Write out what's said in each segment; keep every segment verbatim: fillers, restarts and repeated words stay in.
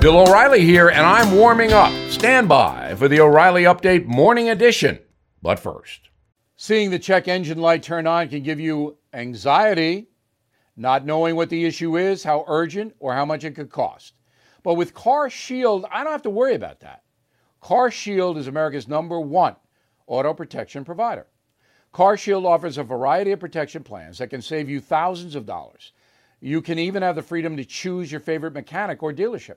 Bill O'Reilly here, and I'm warming up. Stand by for the O'Reilly Update Morning Edition. But first, seeing the check engine light turn on can give you anxiety, not knowing what the issue is, how urgent, or how much it could cost. But with CarShield, I don't have to worry about that. CarShield is America's number one auto protection provider. CarShield offers a variety of protection plans that can save you thousands of dollars. You can even have the freedom to choose your favorite mechanic or dealership.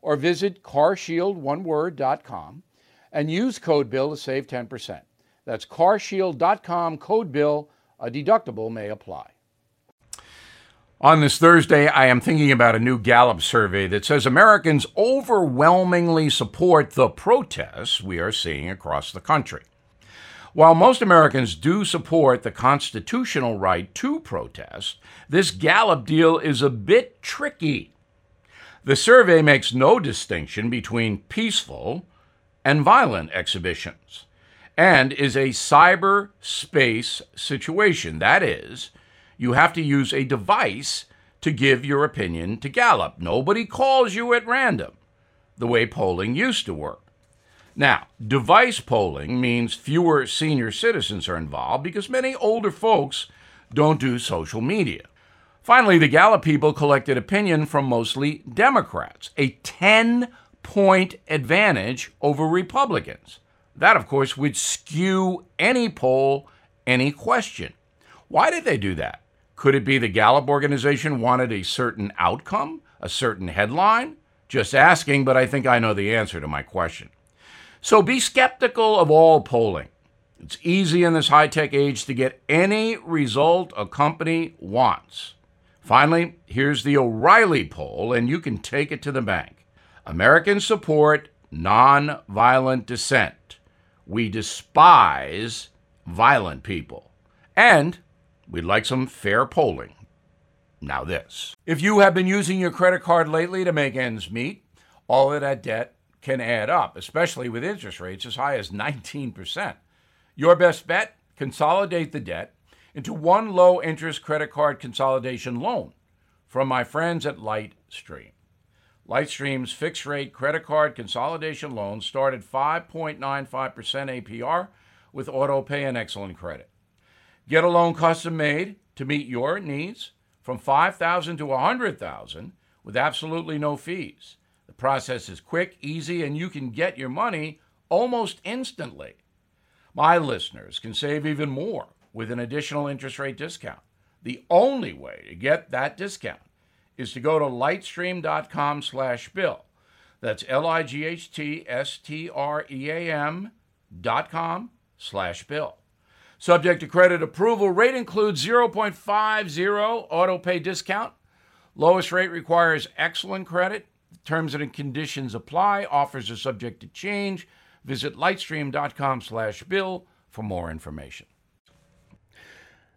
or visit carshield one word dot com and use code BILL to save ten percent. That's carshield dot com, code BILL. A deductible may apply. On this Thursday, I am thinking about a new Gallup survey that says Americans overwhelmingly support the protests we are seeing across the country. While most Americans do support the constitutional right to protest, this Gallup deal is a bit tricky. The survey makes no distinction between peaceful and violent exhibitions and is a cyberspace situation. That is, you have to use a device to give your opinion to Gallup. Nobody calls you at random, the way polling used to work. Now, device polling means fewer senior citizens are involved because many older folks don't do social media. Finally, the Gallup people collected opinion from mostly Democrats, a ten-point advantage over Republicans. That, of course, would skew any poll, any question. Why did they do that? Could it be the Gallup organization wanted a certain outcome, a certain headline? Just asking, but I think I know the answer to my question. So be skeptical of all polling. It's easy in this high-tech age to get any result a company wants. Finally, here's the O'Reilly poll, and you can take it to the bank. Americans support nonviolent dissent. We despise violent people. And we'd like some fair polling. Now this. If you have been using your credit card lately to make ends meet, all of that debt can add up, especially with interest rates as high as nineteen percent. Your best bet? Consolidate the debt into one low-interest credit card consolidation loan from my friends at Lightstream. Lightstream's fixed-rate credit card consolidation loans start at five point nine five percent A P R with auto pay and excellent credit. Get a loan custom-made to meet your needs from five thousand dollars to one hundred thousand dollars with absolutely no fees. The process is quick, easy, and you can get your money almost instantly. My listeners can save even more with an additional interest rate discount. The only way to get that discount is to go to lightstream.com slash bill. That's L-I-G-H-T-S-T-R-E-A-M dot com slash bill. Subject to credit approval, rate includes zero point five zero auto pay discount. Lowest rate requires excellent credit. Terms and conditions apply. Offers are subject to change. Visit lightstream.com slash bill for more information.